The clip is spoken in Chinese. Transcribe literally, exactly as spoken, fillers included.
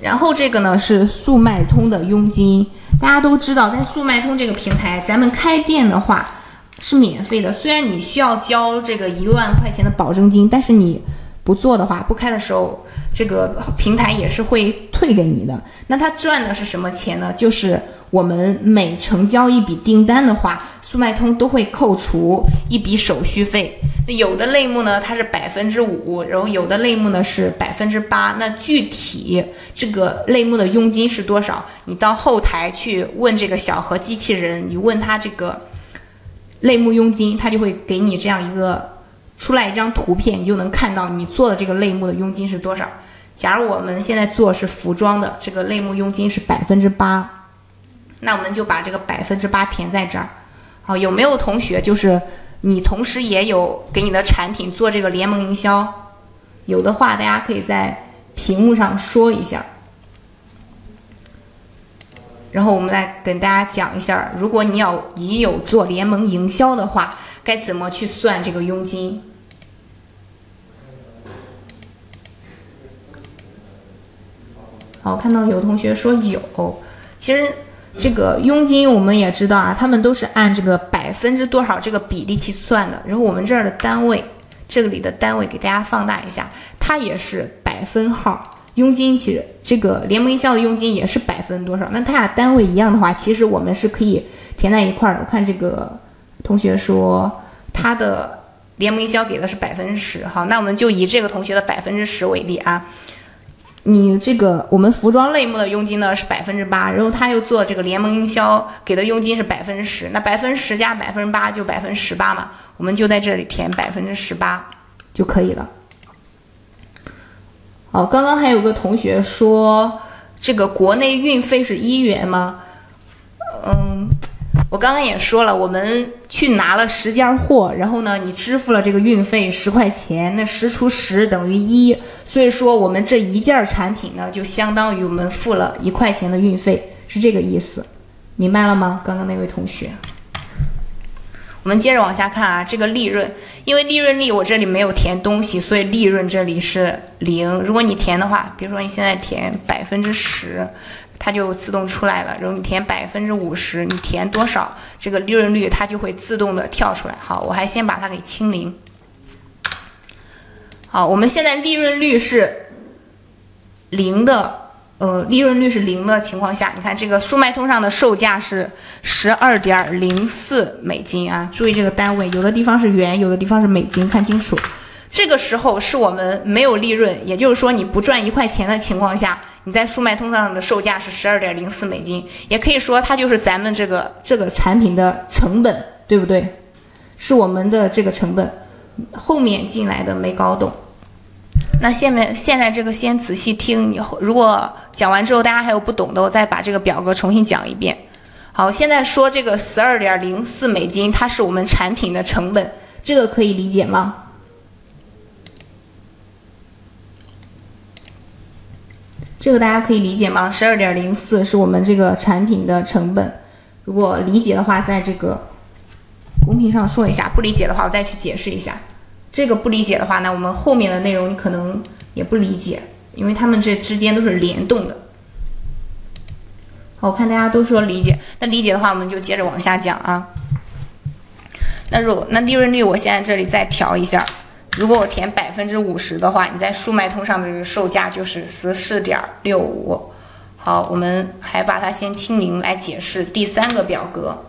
然后这个呢是速卖通的佣金，大家都知道，在速卖通这个平台，咱们开店的话是免费的，虽然你需要交这个一万块钱的保证金，但是你不做的话，不开的时候，这个平台也是会退给你的。那他赚的是什么钱呢？就是我们每成交一笔订单的话，速卖通都会扣除一笔手续费。那有的类目呢，它是百分之五，然后有的类目呢是百分之八。那具体这个类目的佣金是多少？你到后台去问这个小盒机器人，你问他这个类目佣金，他就会给你这样一个出来一张图片，你就能看到你做的这个类目的佣金是多少。假如我们现在做是服装的，这个类目佣金是百分之八，那我们就把这个百分之八填在这儿。好，有没有同学就是你同时也有给你的产品做这个联盟营销？有的话，大家可以在屏幕上说一下，然后我们来跟大家讲一下，如果你要已有做联盟营销的话，该怎么去算这个佣金。好，看到有同学说有。其实这个佣金我们也知道啊，他们都是按这个百分之多少这个比例去算的。然后我们这儿的单位，这里的单位给大家放大一下，它也是百分号。佣金其实这个联盟营销的佣金也是百分多少，那它俩单位一样的话，其实我们是可以填在一块儿。我看这个同学说他的联盟营销给的是百分之十，好，那我们就以这个同学的百分之十为例啊。你这个我们服装类目的佣金呢是百分之八，然后他又做这个联盟营销给的佣金是百分之十，那百分之十加百分之八就百分之十八嘛，我们就在这里填百分之十八就可以了。好，刚刚还有个同学说这个国内运费是一元吗？嗯，我刚刚也说了，我们去拿了十件货，然后呢你支付了这个运费十块钱，那十除十等于一，所以说我们这一件产品呢就相当于我们付了一块钱的运费，是这个意思，明白了吗？刚刚那位同学。我们接着往下看啊，这个利润，因为利润率我这里没有填东西，所以利润这里是零。如果你填的话，比如说你现在填百分之十，它就自动出来了。然后你填百分之五十，你填多少，这个利润率它就会自动的跳出来。好，我还先把它给清零。好，我们现在利润率是零的。呃，利润率是零的情况下，你看这个速卖通上的售价是十二点零四美金啊！注意这个单位，有的地方是元，有的地方是美金，看清楚。这个时候是我们没有利润，也就是说你不赚一块钱的情况下，你在速卖通上的售价是十二点零四美金，也可以说它就是咱们这个这个产品的成本，对不对？是我们的这个成本。后面进来的没搞懂。那下面现在这个先仔细听，你如果讲完之后大家还有不懂的，我再把这个表格重新讲一遍。好，现在说这个 十二点零四 美金，它是我们产品的成本，这个可以理解吗？这个大家可以理解吗 ?十二点零四 是我们这个产品的成本，如果理解的话在这个公屏上说一下，不理解的话我再去解释一下。这个不理解的话呢，我们后面的内容你可能也不理解，因为他们这之间都是联动的。好，我看大家都说理解，那理解的话我们就接着往下讲啊。那如果那利润率，我现在这里再调一下，如果我填百分之五十的话，你在速卖通上的这个售价就是十四点六五。好，我们还把它先清零来解释第三个表格。